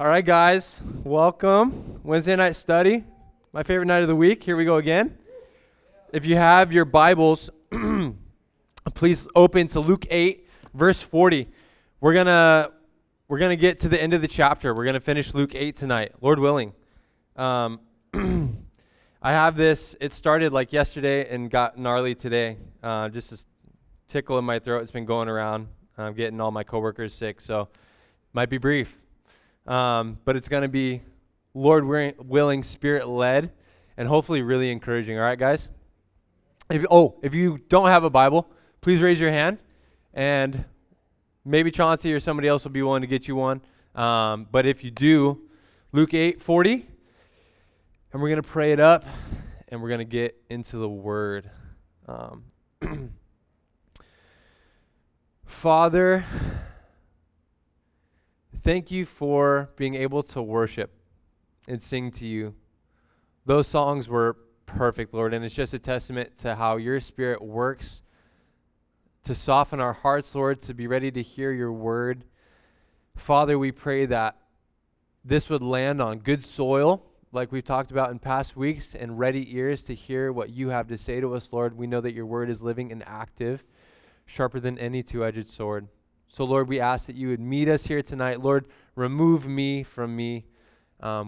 All right, guys, welcome. Wednesday night study, my favorite night of the week. Here we go again. If you have your Bibles, please open to Luke 8, verse 40. We're gonna get to the end of the chapter. We're gonna finish Luke 8 tonight, Lord willing. I have this. It started like yesterday and got gnarly today. Just this tickle in my throat. It's been going around. I'm getting all my coworkers sick, so might be brief. But it's going to be Lord willing, Spirit-led, and hopefully really encouraging. All right, guys? If you don't have a Bible, please raise your hand, and maybe Chauncey or somebody else will be willing to get you one. But if you do, Luke 8:40, and we're going to pray it up, and we're going to get into the Word. Father, thank you for being able to worship and sing to you. Those songs were perfect, Lord, and it's just a testament to how your Spirit works to soften our hearts, Lord, to be ready to hear your word. Father, we pray that this would land on good soil, like we've talked about in past weeks, and ready ears to hear what you have to say to us, Lord. We know that your word is living and active, sharper than any two-edged sword. So, Lord, we ask that you would meet us here tonight. Lord, remove me from me.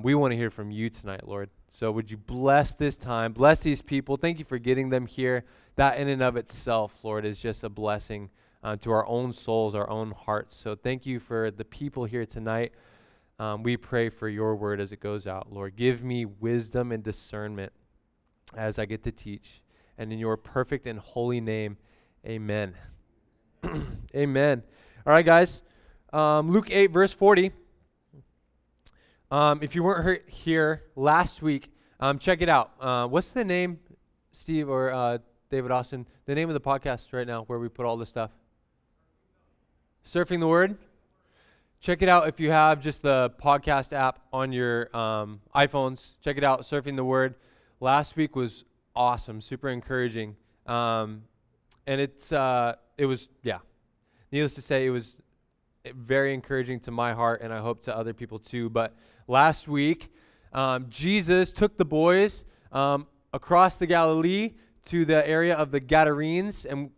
We want to hear from you tonight, Lord. So would you bless this time, bless these people. Thank you for getting them here. That in and of itself, Lord, is just a blessing to our own souls, our own hearts. So thank you for the people here tonight. We pray for your word as it goes out, Lord. Give me wisdom and discernment as I get to teach. And in your perfect and holy name, amen. Amen. All right, guys, Luke 8, verse 40. If you weren't here last week, check it out. What's the name, Steve or David Austin, the name of the podcast right now where we put all this stuff? Surfing the Word. Check it out if you have just the podcast app on your iPhones. Check it out, Surfing the Word. Last week was awesome, super encouraging. And it was needless to say, it was very encouraging to my heart, and I hope to other people too. But last week, Jesus took the boys across the Galilee to the area of the Gadarenes, and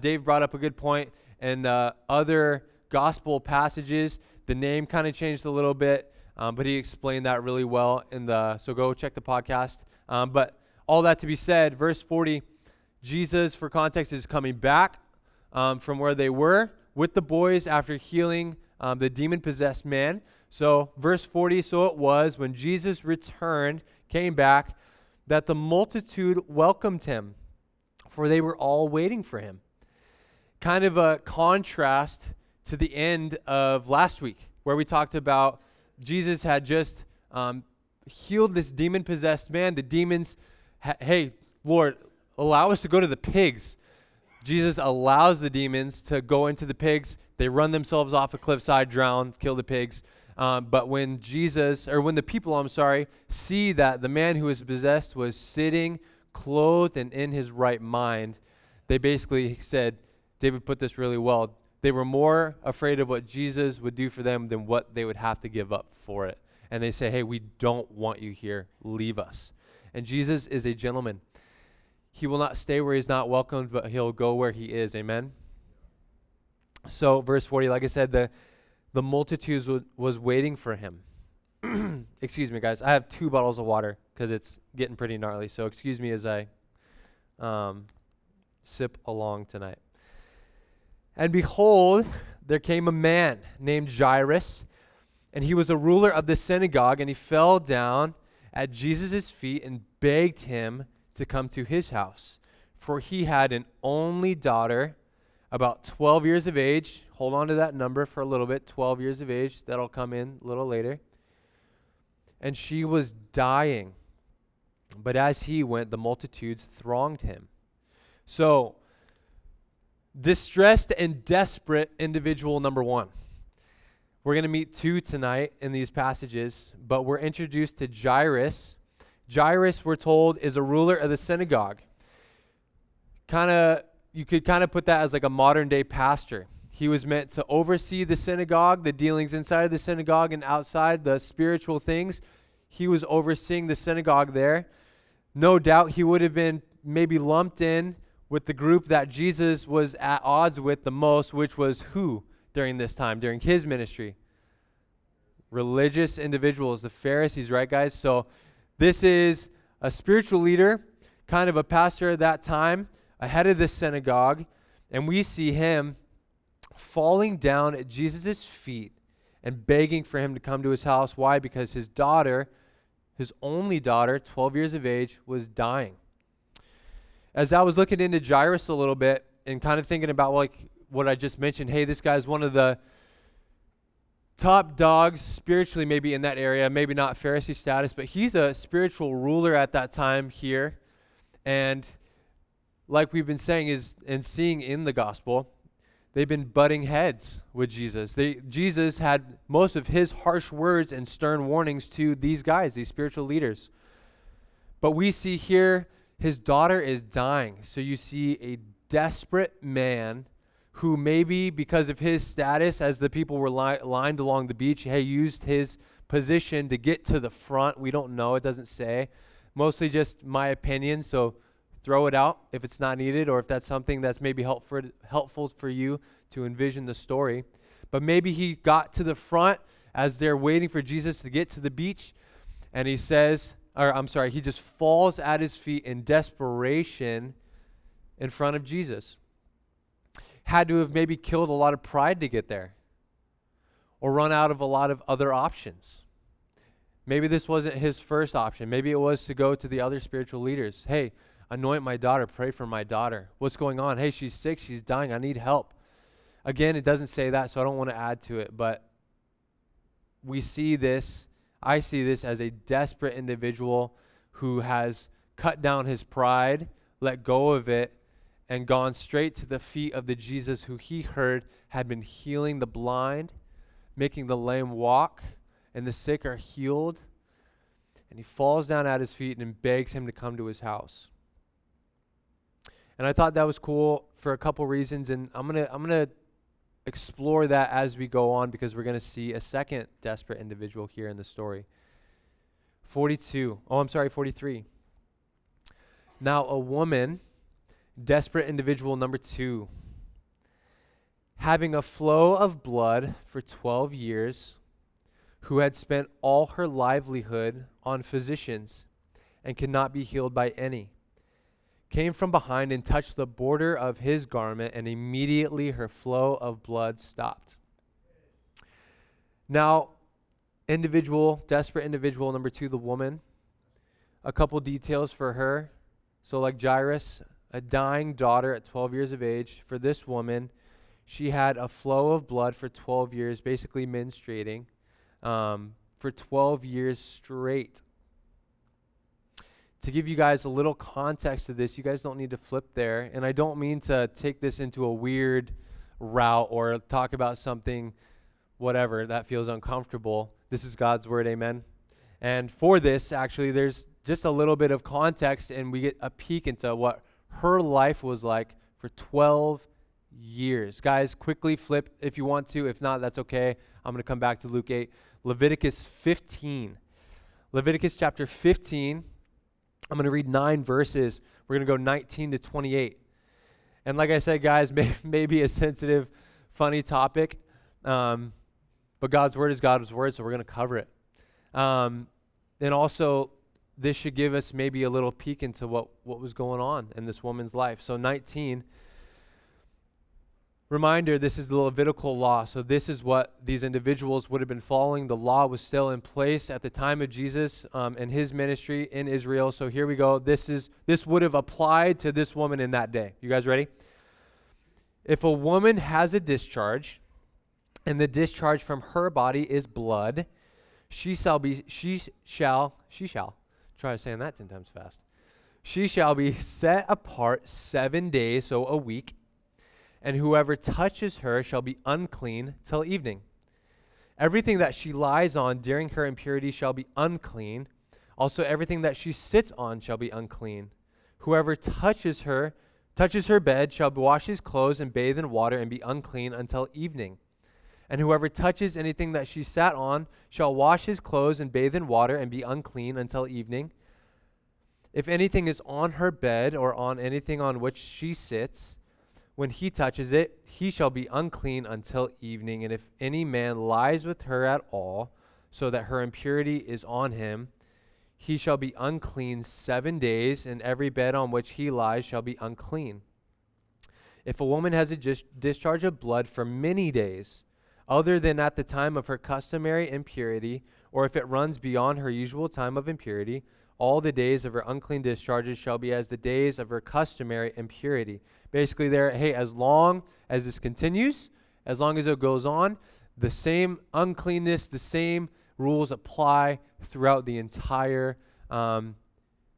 Dave brought up a good point. And other gospel passages, the name kind of changed a little bit, but he explained that really well. So go check the podcast. But all that to be said, verse 40, Jesus, for context, is coming back from where they were with the boys after healing the demon-possessed man. So verse 40, so it was when Jesus returned, came back, that the multitude welcomed him, for they were all waiting for him. Kind of a contrast to the end of last week, where we talked about Jesus had just healed this demon-possessed man. The demons, hey, Lord, allow us to go to the pigs. Jesus allows the demons to go into the pigs. They run themselves off a cliffside, drown, kill the pigs. But when the people see that the man who was possessed was sitting, clothed, and in his right mind, they basically said, David put this really well, they were more afraid of what Jesus would do for them than what they would have to give up for it. And they say, hey, we don't want you here. Leave us. And Jesus is a gentleman. He will not stay where he's not welcomed, but he'll go where he is. Amen? So, verse 40, like I said, the multitudes was waiting for him. Excuse me, guys. I have 2 bottles of water because it's getting pretty gnarly. So, excuse me as I sip along tonight. And behold, there came a man named Jairus, and he was a ruler of the synagogue, and he fell down at Jesus' feet and begged him to come to his house, for he had an only daughter about 12 years of age. Hold on to that number for a little bit, 12 years of age. That'll come in a little later. And she was dying. But as he went, the multitudes thronged him. So, distressed and desperate individual number 1. We're going to meet 2 tonight in these passages, but we're introduced to Jairus. Jairus, we're told, is a ruler of the synagogue. You could put that as like a modern-day pastor. He was meant to oversee the synagogue, the dealings inside of the synagogue and outside, the spiritual things. He was overseeing the synagogue there. No doubt he would have been maybe lumped in with the group that Jesus was at odds with the most, which was who during this time, during his ministry? Religious individuals, the Pharisees, right, guys? So this is a spiritual leader, kind of a pastor at that time, ahead of the synagogue, and we see him falling down at Jesus' feet and begging for him to come to his house. Why? Because his daughter, his only daughter, 12 years of age, was dying. As I was looking into Jairus a little bit and kind of thinking about like what I just mentioned, hey, this guy's one of the top dogs spiritually maybe in that area, maybe not Pharisee status, but he's a spiritual ruler at that time here. And like we've been saying is and seeing in the gospel, they've been butting heads with Jesus. Jesus had most of his harsh words and stern warnings to these guys, these spiritual leaders. But we see here his daughter is dying. So you see a desperate man who maybe because of his status as the people were lined along the beach, he used his position to get to the front. We don't know. It doesn't say. Mostly just my opinion, so throw it out if it's not needed or if that's something that's maybe helpful for you to envision the story. But maybe he got to the front as they're waiting for Jesus to get to the beach, and he just falls at his feet in desperation in front of Jesus. Had to have maybe killed a lot of pride to get there or run out of a lot of other options. Maybe this wasn't his first option. Maybe it was to go to the other spiritual leaders. Hey, anoint my daughter, pray for my daughter. What's going on? Hey, she's sick, she's dying, I need help. Again, it doesn't say that, so I don't want to add to it, but I see this as a desperate individual who has cut down his pride, let go of it, and gone straight to the feet of the Jesus who he heard had been healing the blind, making the lame walk, and the sick are healed. And he falls down at his feet and begs him to come to his house. And I thought that was cool for a couple reasons, and I'm gonna explore that as we go on because we're gonna see a second desperate individual here in the story. 43. Now a woman, desperate individual number 2, having a flow of blood for 12 years, who had spent all her livelihood on physicians and could not be healed by any, came from behind and touched the border of his garment, and immediately her flow of blood stopped. Now, desperate individual number 2, the woman. A couple details for her. So like Jairus, a dying daughter at 12 years of age, for this woman, she had a flow of blood for 12 years, basically menstruating, for 12 years straight. To give you guys a little context to this, you guys don't need to flip there, and I don't mean to take this into a weird route or talk about something, whatever, that feels uncomfortable. This is God's word, amen? And for this, actually, there's just a little bit of context, and we get a peek into what her life was like for 12 years. Guys, quickly flip if you want to. If not, that's okay. I'm going to come back to Luke 8. Leviticus chapter 15. I'm going to read 9 verses. We're going to go 19 to 28. And like I said, guys, maybe a sensitive, funny topic, but God's word is God's word, so we're going to cover it. And also, this should give us maybe a little peek into what was going on in this woman's life. So 19, reminder, this is the Levitical law. So this is what these individuals would have been following. The law was still in place at the time of Jesus and his ministry in Israel. So here we go. This would have applied to this woman in that day. You guys ready? If a woman has a discharge and the discharge from her body is blood, She shall be set apart 7 days, so a week, and whoever touches her shall be unclean till evening. Everything that she lies on during her impurity shall be unclean. Also, everything that she sits on shall be unclean. Whoever touches her touches her bed shall wash his clothes and bathe in water and be unclean until evening. And whoever touches anything that she sat on shall wash his clothes and bathe in water and be unclean until evening. If anything is on her bed or on anything on which she sits, when he touches it, he shall be unclean until evening. And if any man lies with her at all, so that her impurity is on him, he shall be unclean 7 days, and every bed on which he lies shall be unclean. If a woman has a discharge of blood for many days, other than at the time of her customary impurity, or if it runs beyond her usual time of impurity, all the days of her unclean discharges shall be as the days of her customary impurity. Basically there, hey, as long as this continues, as long as it goes on, the same uncleanness, the same rules apply throughout the entire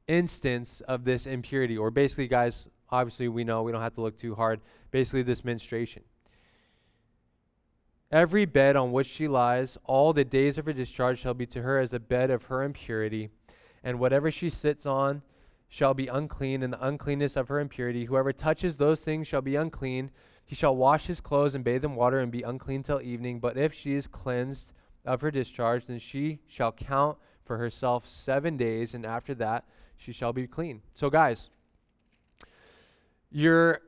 instance of this impurity. Or basically, guys, obviously we know, we don't have to look too hard, basically this menstruation. Every bed on which she lies, all the days of her discharge shall be to her as the bed of her impurity. And whatever she sits on shall be unclean, and the uncleanness of her impurity. Whoever touches those things shall be unclean. He shall wash his clothes and bathe in water and be unclean till evening. But if she is cleansed of her discharge, then she shall count for herself 7 days, and after that she shall be clean. So guys, when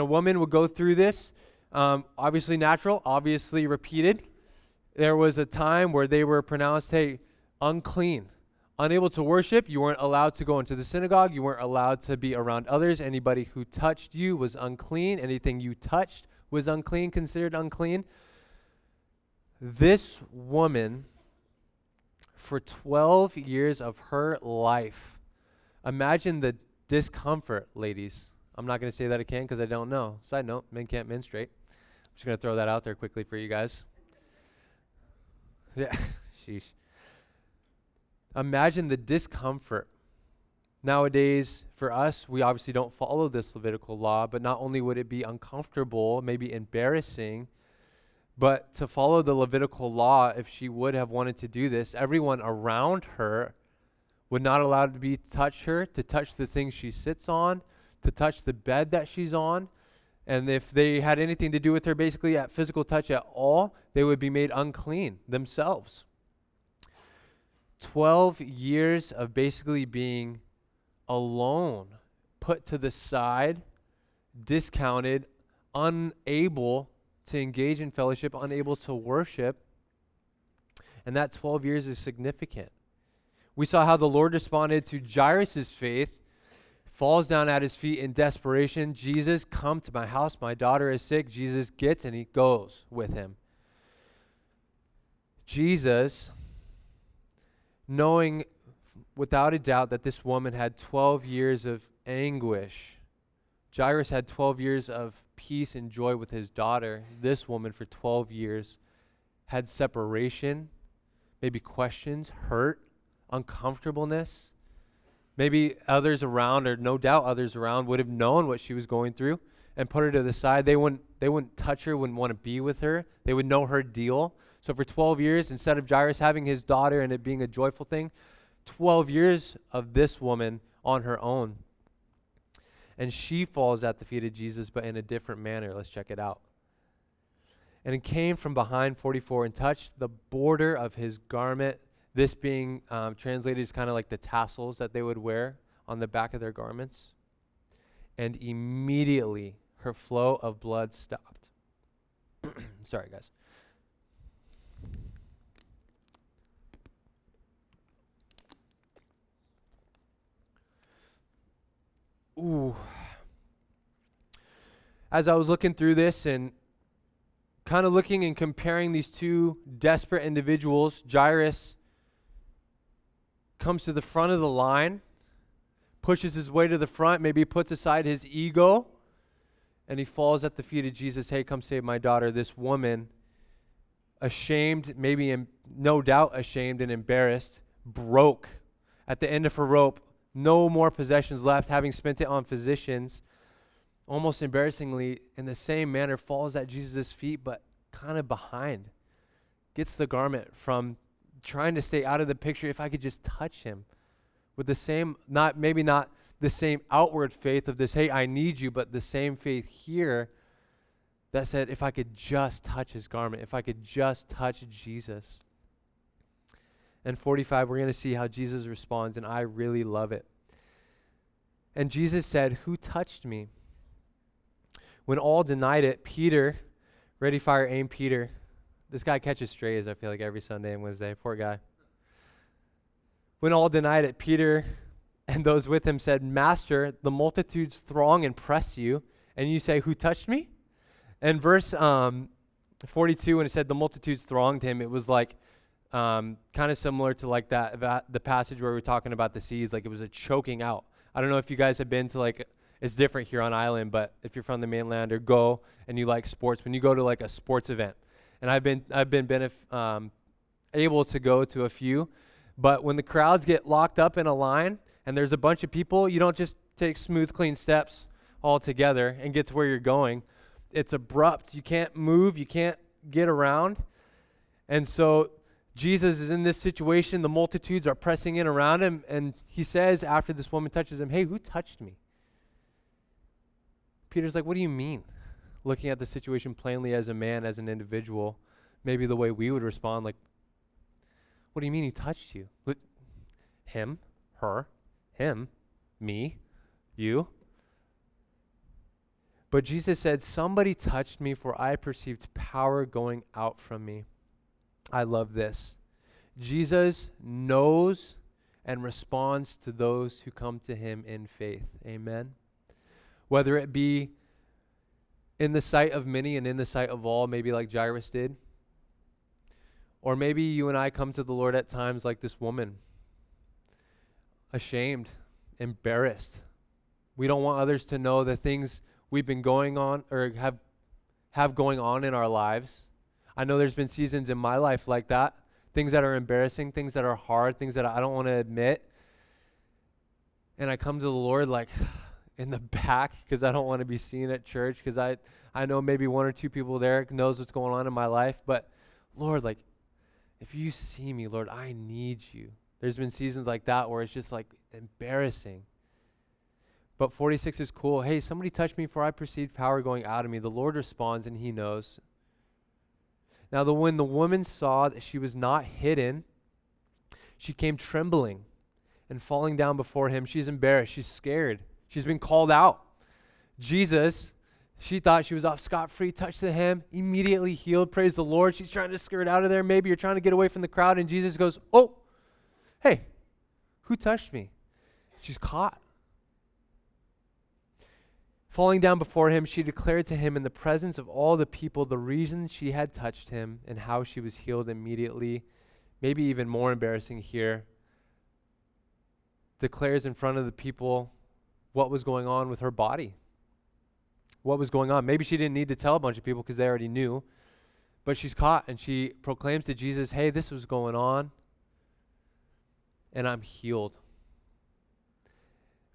a woman would go through this, obviously natural, obviously repeated, there was a time where they were pronounced, hey, unclean. Unable to worship, you weren't allowed to go into the synagogue, you weren't allowed to be around others, anybody who touched you was unclean, anything you touched was unclean, considered unclean. This woman, for 12 years of her life, imagine the discomfort, ladies. I'm not going to say that I can because I don't know. Side note, men can't menstruate. I'm just going to throw that out there quickly for you guys. Yeah, sheesh. Imagine the discomfort. Nowadays, for us, we obviously don't follow this Levitical law, but not only would it be uncomfortable, maybe embarrassing, but to follow the Levitical law, if she would have wanted to do this, everyone around her would not allow her to touch the things she sits on, to touch the bed that she's on. And if they had anything to do with her, basically at physical touch at all, they would be made unclean themselves. 12 years of basically being alone, put to the side, discounted, unable to engage in fellowship, unable to worship. And that 12 years is significant. We saw how the Lord responded to Jairus' faith, falls down at his feet in desperation. Jesus, come to my house. My daughter is sick. Jesus gets and he goes with him. Jesus, knowing without a doubt that this woman had 12 years of anguish. Jairus had 12 years of peace and joy with his daughter. This woman for 12 years had separation, maybe questions, hurt, uncomfortableness. Maybe others around, or no doubt others around, would have known what she was going through and put her to the side. They wouldn't touch her, wouldn't want to be with her. They would know her deal. So for 12 years, instead of Jairus having his daughter and it being a joyful thing, 12 years of this woman on her own. And she falls at the feet of Jesus, but in a different manner. Let's check it out. And it came from behind, 44, and touched the border of his garment. This being translated is kind of like the tassels that they would wear on the back of their garments. And immediately her flow of blood stopped. Sorry, guys. Ooh. As I was looking through this and kind of looking and comparing these two desperate individuals, Jairus comes to the front of the line, pushes his way to the front, maybe puts aside his ego, and he falls at the feet of Jesus. Hey, come save my daughter. This woman, ashamed, maybe no doubt ashamed and embarrassed, broke at the end of her rope. No more possessions left, having spent it on physicians, almost embarrassingly, in the same manner, falls at Jesus' feet, but kind of behind. Gets the garment from trying to stay out of the picture. If I could just touch him with the same, not the same outward faith of this, hey, I need you, but the same faith here that said, if I could just touch his garment, if I could just touch Jesus. And 45, we're going to see how Jesus responds, and I really love it. And Jesus said, who touched me? When all denied it, Peter, ready, fire, aim, Peter. This guy catches strays, I feel like, every Sunday and Wednesday. Poor guy. When all denied it, Peter and those with him said, Master, the multitudes throng and press you, and you say, who touched me? And verse 42, when it said the multitudes thronged him, it was like kind of similar to like that the passage where we were talking about the seas, like it was a choking out. I don't know if you guys have been to like, it's different here on island, but if you're from the mainland or go and you like sports, when you go to like a sports event, and I've been able to go to a few, but when the crowds get locked up in a line and there's a bunch of people, you don't just take smooth, clean steps all together and get to where you're going. It's abrupt. You can't move. You can't get around. And so Jesus is in this situation. The multitudes are pressing in around him. And he says, after this woman touches him, hey, who touched me? Peter's like, what do you mean? Looking at the situation plainly as a man, as an individual, maybe the way we would respond, like, what do you mean he touched you? Him, her, him, me, you. But Jesus said, somebody touched me, for I perceived power going out from me. I love this. Jesus knows and responds to those who come to him in faith. Amen. Whether it be in the sight of many and in the sight of all, maybe like Jairus did. Or maybe you and I come to the Lord at times like this woman, ashamed, embarrassed. We don't want others to know the things we've been going on or have going on in our lives. I know there's been seasons in my life like that, things that are embarrassing, things that are hard, things that I don't want to admit. And I come to the Lord like in the back because I don't want to be seen at church because I know maybe one or two people there knows what's going on in my life. But Lord, like, if you see me, Lord, I need you. There's been seasons like that where it's just like embarrassing. But 46 is cool. Hey, somebody touched me, for I perceived power going out of me. The Lord responds, and he knows. Now, when the woman saw that she was not hidden, she came trembling and falling down before him. She's embarrassed. She's scared. She's been called out. Jesus, she thought she was off scot-free, touched the hem, immediately healed. Praise the Lord. She's trying to skirt out of there. Maybe you're trying to get away from the crowd, and Jesus goes, oh, hey, who touched me? She's caught. Falling down before him, she declared to him in the presence of all the people the reason she had touched him and how she was healed immediately. Maybe even more embarrassing here. Declares in front of the people what was going on with her body. What was going on? Maybe she didn't need to tell a bunch of people because they already knew. But she's caught and she proclaims to Jesus, hey, this was going on and I'm healed.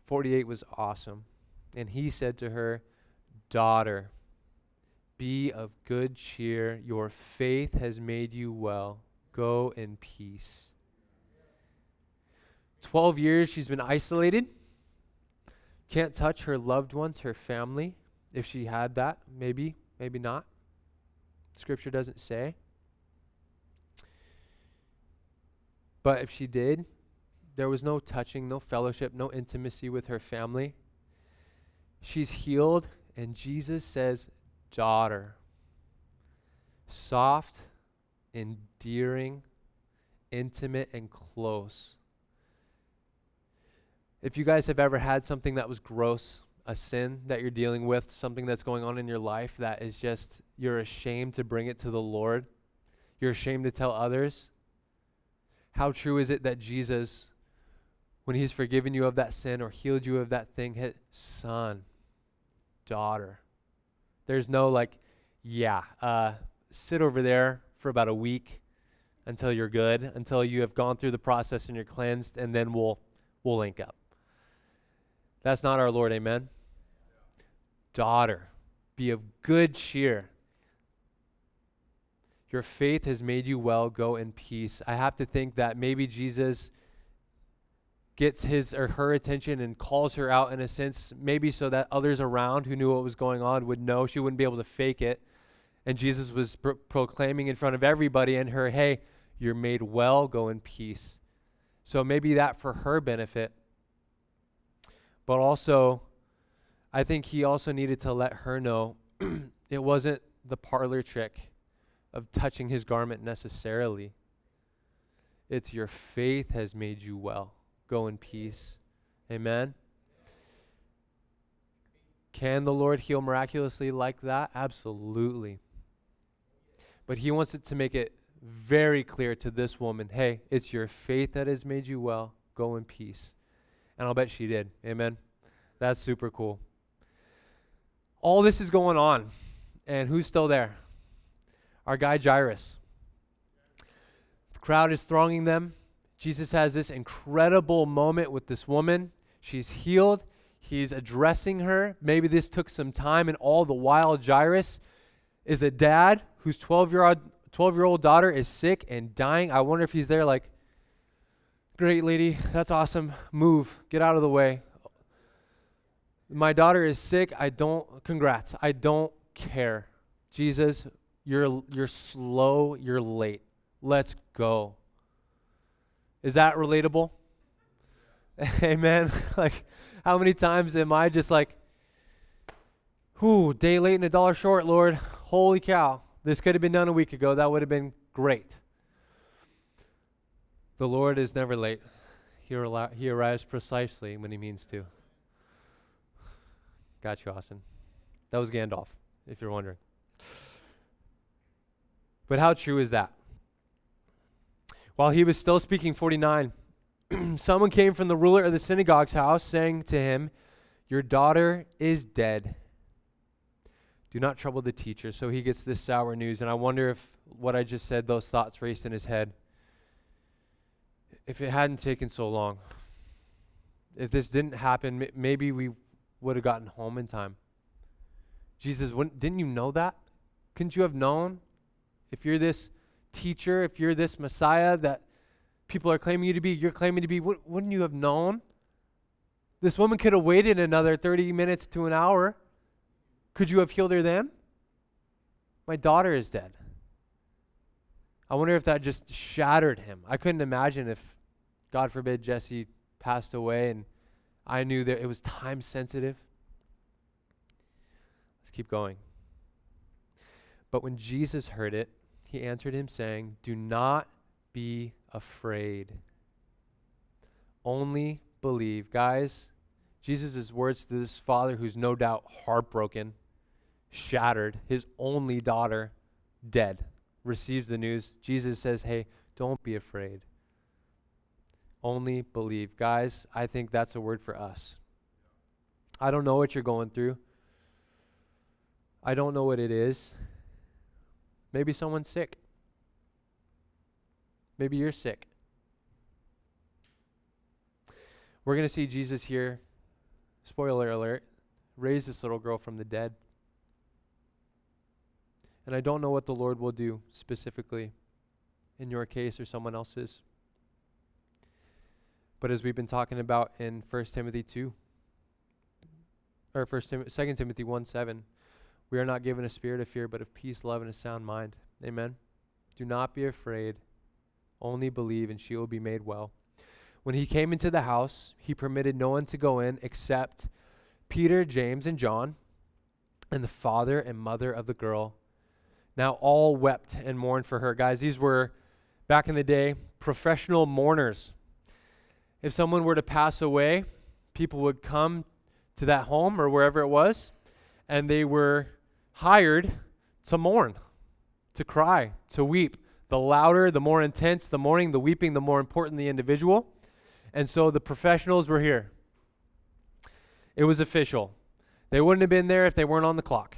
48 was awesome. And he said to her, daughter, be of good cheer. Your faith has made you well. Go in peace. 12 years she's been isolated. Can't touch her loved ones, her family. If she had that, maybe, maybe not. Scripture doesn't say. But if she did, there was no touching, no fellowship, no intimacy with her family. She's healed, and Jesus says, daughter. Soft, endearing, intimate, and close. If you guys have ever had something that was gross, a sin that you're dealing with, something that's going on in your life that is just, you're ashamed to bring it to the Lord, you're ashamed to tell others, how true is it that Jesus, when he's forgiven you of that sin or healed you of that thing, his son, daughter. There's no like, sit over there for about a week until you're good, until you have gone through the process and you're cleansed, and then we'll link up. That's not our Lord, amen? Daughter, be of good cheer. Your faith has made you well. Go in peace. I have to think that maybe Jesus gets his or her attention and calls her out in a sense, maybe so that others around who knew what was going on would know. She wouldn't be able to fake it. And Jesus was proclaiming in front of everybody and her, hey, you're made well, go in peace. So maybe that for her benefit. But also, I think he also needed to let her know it wasn't the parlor trick of touching his garment necessarily. It's your faith has made you well. Go in peace. Amen? Can the Lord heal miraculously like that? Absolutely. But he wants it to make it very clear to this woman, hey, it's your faith that has made you well. Go in peace. And I'll bet she did. Amen? That's super cool. All this is going on. And who's still there? Our guy Jairus. The crowd is thronging them. Jesus has this incredible moment with this woman. She's healed. He's addressing her. Maybe this took some time, and all the while Jairus is a dad whose 12-year-old daughter is sick and dying. I wonder if he's there like, great lady, that's awesome. Move. Get out of the way. My daughter is sick. Congrats. I don't care. Jesus, you're slow. You're late. Let's go. Is that relatable? Amen. Like, how many times am I just like, day late and a dollar short, Lord. Holy cow. This could have been done a week ago. That would have been great. The Lord is never late. He arrives precisely when he means to. Got you, Austin. That was Gandalf, if you're wondering. But how true is that? While he was still speaking, 49, someone came from the ruler of the synagogue's house saying to him, your daughter is dead. Do not trouble the teacher. So he gets this sour news, and I wonder if what I just said, those thoughts raced in his head. If it hadn't taken so long, if this didn't happen, maybe we would have gotten home in time. Jesus, didn't you know that? Couldn't you have known? If you're this teacher, if you're this Messiah that people are claiming you to be, wouldn't you have known? This woman could have waited another 30 minutes to an hour. Could you have healed her then? My daughter is dead. I wonder if that just shattered him. I couldn't imagine if, God forbid, Jesse passed away and I knew that it was time sensitive. Let's keep going. But when Jesus heard it, he answered him saying, do not be afraid. Only believe. Guys, Jesus' words to this father who's no doubt heartbroken, shattered, his only daughter dead, receives the news. Jesus says, hey, don't be afraid. Only believe. Guys, I think that's a word for us. I don't know what you're going through. I don't know what it is. Maybe someone's sick. Maybe you're sick. We're going to see Jesus here, spoiler alert, raise this little girl from the dead. And I don't know what the Lord will do specifically in your case or someone else's. But as we've been talking about in 2 Timothy 1:7, we are not given a spirit of fear, but of peace, love, and a sound mind. Amen. Do not be afraid. Only believe, and she will be made well. When he came into the house, he permitted no one to go in except Peter, James, and John, and the father and mother of the girl. Now all wept and mourned for her. Guys, these were, back in the day, professional mourners. If someone were to pass away, people would come to that home or wherever it was, and they were hired to mourn, to cry, to weep. The louder, the more intense the mourning, the weeping, the more important the individual. And so the professionals were here. It was official. They wouldn't have been there if they weren't on the clock.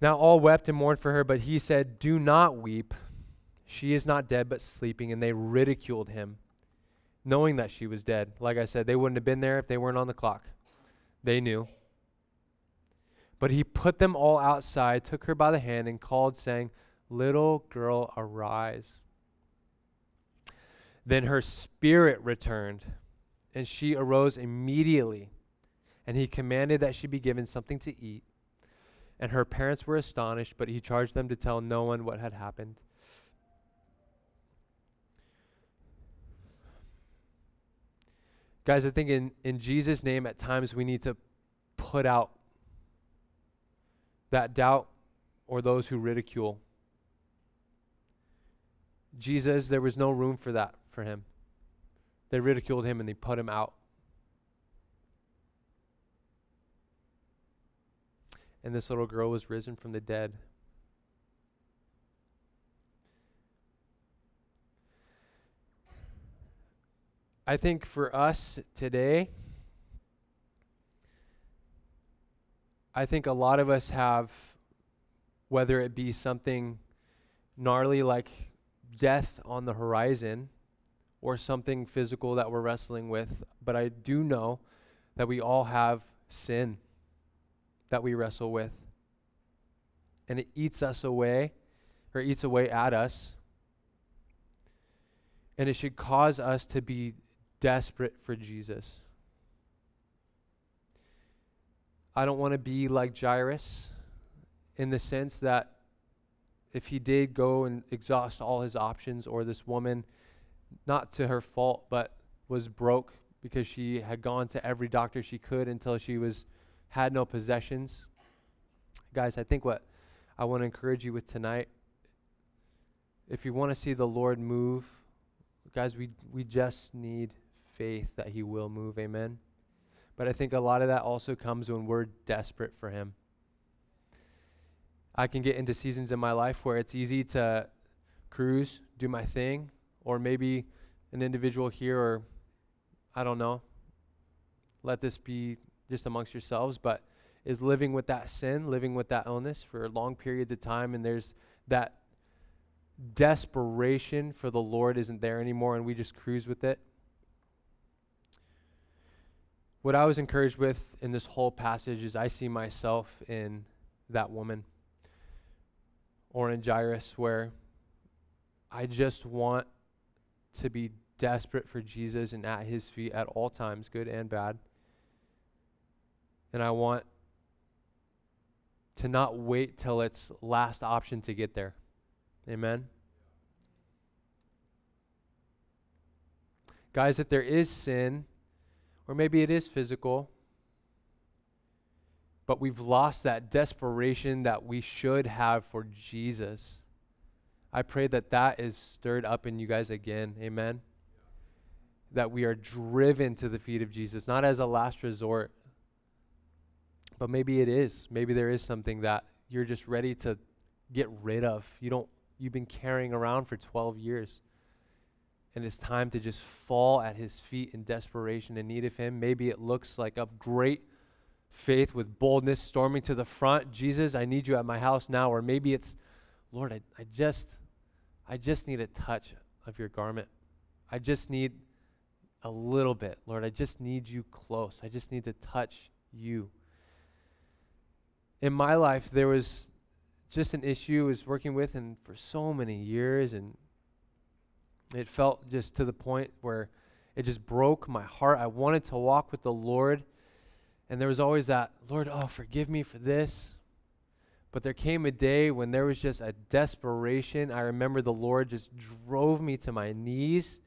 Now all wept and mourned for her, but he said, do not weep. She is not dead, but sleeping. And they ridiculed him, knowing that she was dead. Like I said, they wouldn't have been there if they weren't on the clock. They knew. But he put them all outside, took her by the hand, and called, saying, little girl, arise. Then her spirit returned, and she arose immediately. And he commanded that she be given something to eat. And her parents were astonished, but he charged them to tell no one what had happened. Guys, I think in Jesus' name, at times we need to put out that doubt or those who ridicule. Jesus, there was no room for that for him. They ridiculed him and they put him out. And this little girl was risen from the dead. I think for us today, I think a lot of us have, whether it be something gnarly like death on the horizon or something physical that we're wrestling with, but I do know that we all have sin that we wrestle with. And it eats away at us. And it should cause us to be desperate for Jesus. I don't want to be like Jairus in the sense that if he did go and exhaust all his options, or this woman, not to her fault, but was broke because she had gone to every doctor she could until she had no possessions. Guys, I think what I want to encourage you with tonight, if you want to see the Lord move, guys, we just need faith that he will move, amen? But I think a lot of that also comes when we're desperate for him. I can get into seasons in my life where it's easy to cruise, do my thing, or maybe an individual here, or I don't know, let this be just amongst yourselves, but is living with that sin, living with that illness for long periods of time, and there's that desperation for the Lord isn't there anymore, and we just cruise with it. What I was encouraged with in this whole passage is I see myself in that woman or in Jairus, where I just want to be desperate for Jesus and at his feet at all times, good and bad. And I want to not wait till it's last option to get there. Amen? Guys, if there is sin, or maybe it is physical, but we've lost that desperation that we should have for Jesus, I pray that is stirred up in you guys again. Amen? That we are driven to the feet of Jesus, not as a last resort, but maybe it is. Maybe there is something that you're just ready to get rid of. You've been carrying around for 12 years. And it's time to just fall at his feet in desperation and need of him. Maybe it looks like of great faith with boldness, storming to the front. Jesus, I need you at my house now. Or maybe it's, Lord, I just need a touch of your garment. I just need a little bit. Lord, I just need you close. I just need to touch you. In my life, there was just an issue I was working with and for so many years, and it felt just to the point where it just broke my heart. I wanted to walk with the Lord, and there was always that, Lord, oh, forgive me for this. But there came a day when there was just a desperation. I remember the Lord just drove me to my knees,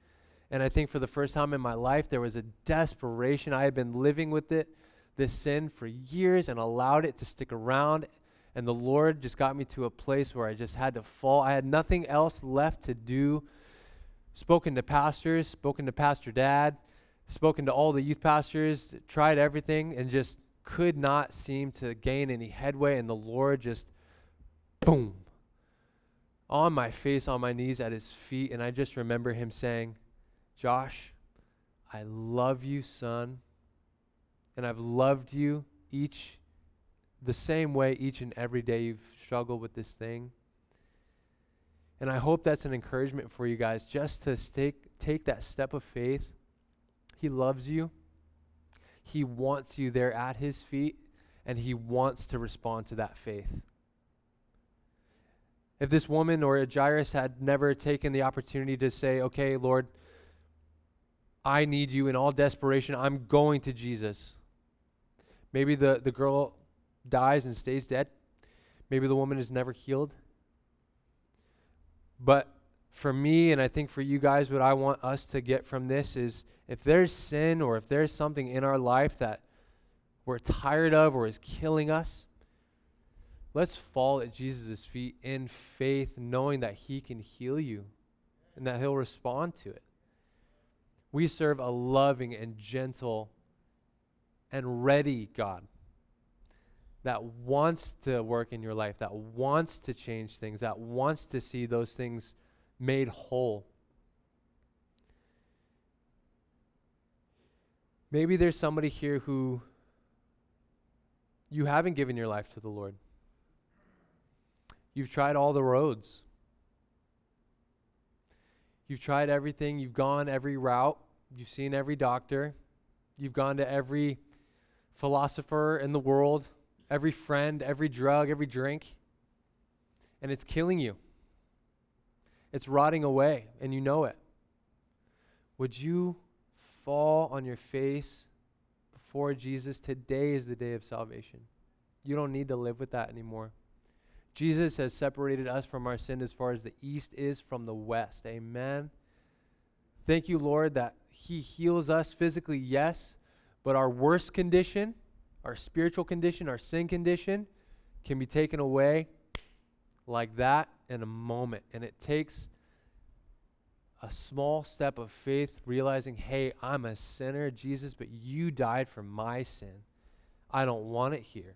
and I think for the first time in my life, there was a desperation. I had been living with it, this sin, for years and allowed it to stick around, and the Lord just got me to a place where I just had to fall. I had nothing else left to do. Spoken to pastors, spoken to Pastor Dad, spoken to all the youth pastors, tried everything and just could not seem to gain any headway, and the Lord just, boom, on my face, on my knees at his feet, and I just remember him saying, Josh, I love you, son. And I've loved you the same way each and every day you've struggled with this thing. And I hope that's an encouragement for you guys, just to take that step of faith. He loves you. He wants you there at his feet, and he wants to respond to that faith. If this woman or Jairus had never taken the opportunity to say, okay, Lord, I need you. In all desperation, I'm going to Jesus. Maybe the girl dies and stays dead. Maybe the woman is never healed. But for me, and I think for you guys, what I want us to get from this is if there's sin or if there's something in our life that we're tired of or is killing us, let's fall at Jesus' feet in faith, knowing that he can heal you and that he'll respond to it. We serve a loving and gentle and ready God that wants to work in your life, that wants to change things, that wants to see those things made whole. Maybe there's somebody here who you haven't given your life to the Lord. You've tried all the roads. You've tried everything. You've gone every route. You've seen every doctor. You've gone to every philosopher in the world, every friend, every drug, every drink. And it's killing you. It's rotting away, and you know it. Would you fall on your face before Jesus? Today is the day of salvation. You don't need to live with that anymore. Jesus has separated us from our sin as far as the east is from the west. Amen. Thank you, Lord, that he heals us physically, yes, but our worst condition, our spiritual condition, our sin condition can be taken away like that in a moment. And it takes a small step of faith, realizing, hey, I'm a sinner, Jesus, but you died for my sin. I don't want it here.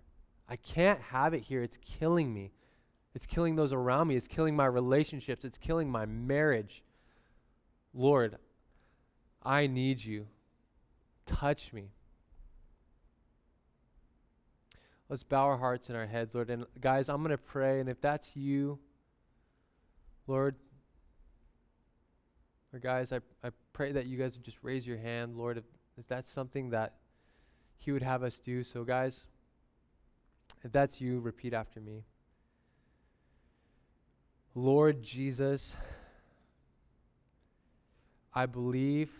I can't have it here. It's killing me. It's killing those around me. It's killing my relationships. It's killing my marriage. Lord, I need you. Touch me. Let's bow our hearts and our heads, Lord. And guys, I'm going to pray. And if that's you, Lord, or guys, I pray that you guys would just raise your hand, Lord, if that's something that he would have us do. So guys, if that's you, repeat after me. Lord Jesus, I believe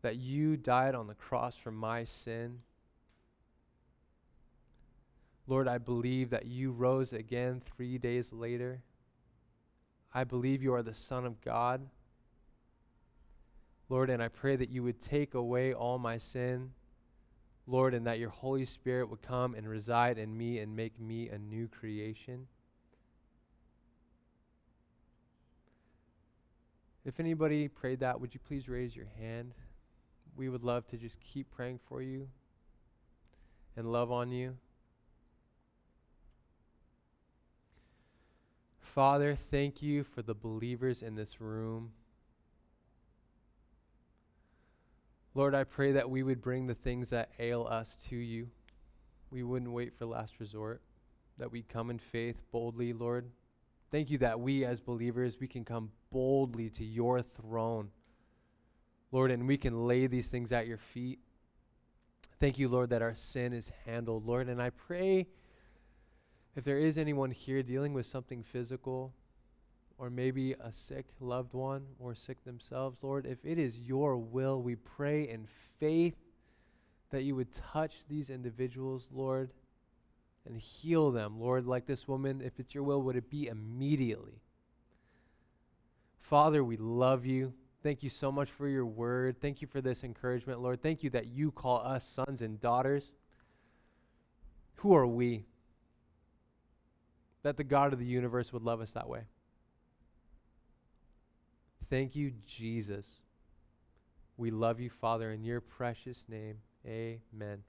that you died on the cross for my sin. Lord, I believe that you rose again 3 days later. I believe you are the Son of God. Lord, and I pray that you would take away all my sin, Lord, and that your Holy Spirit would come and reside in me and make me a new creation. If anybody prayed that, would you please raise your hand? We would love to just keep praying for you and love on you. Father, thank you for the believers in this room. Lord, I pray that we would bring the things that ail us to you. We wouldn't wait for last resort, that we come in faith boldly, Lord. Thank you that we as believers, we can come boldly to your throne, Lord, and we can lay these things at your feet. Thank you, Lord, that our sin is handled, Lord. And I pray if there is anyone here dealing with something physical, or maybe a sick loved one or sick themselves, Lord, if it is your will, we pray in faith that you would touch these individuals, Lord, and heal them, Lord, like this woman. If it's your will, would it be immediately? Father, we love you. Thank you so much for your word. Thank you for this encouragement, Lord. Thank you that you call us sons and daughters. Who are we that the God of the universe would love us that way? Thank you, Jesus. We love you, Father, in your precious name. Amen.